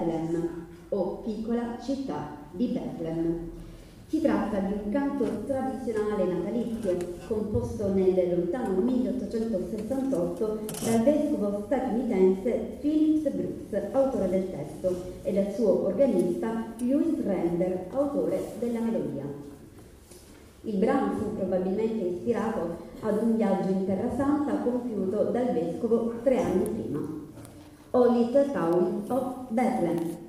Bethlehem o piccola città di Bethlehem. Si tratta di un canto tradizionale natalizio composto nel lontano 1868 dal vescovo statunitense Philip Brooks, autore del testo, e dal suo organista Lewis Render, autore della melodia. Il brano fu probabilmente ispirato ad un viaggio in Terra Santa compiuto dal vescovo 3 anni prima. O Little Town of Bethlehem,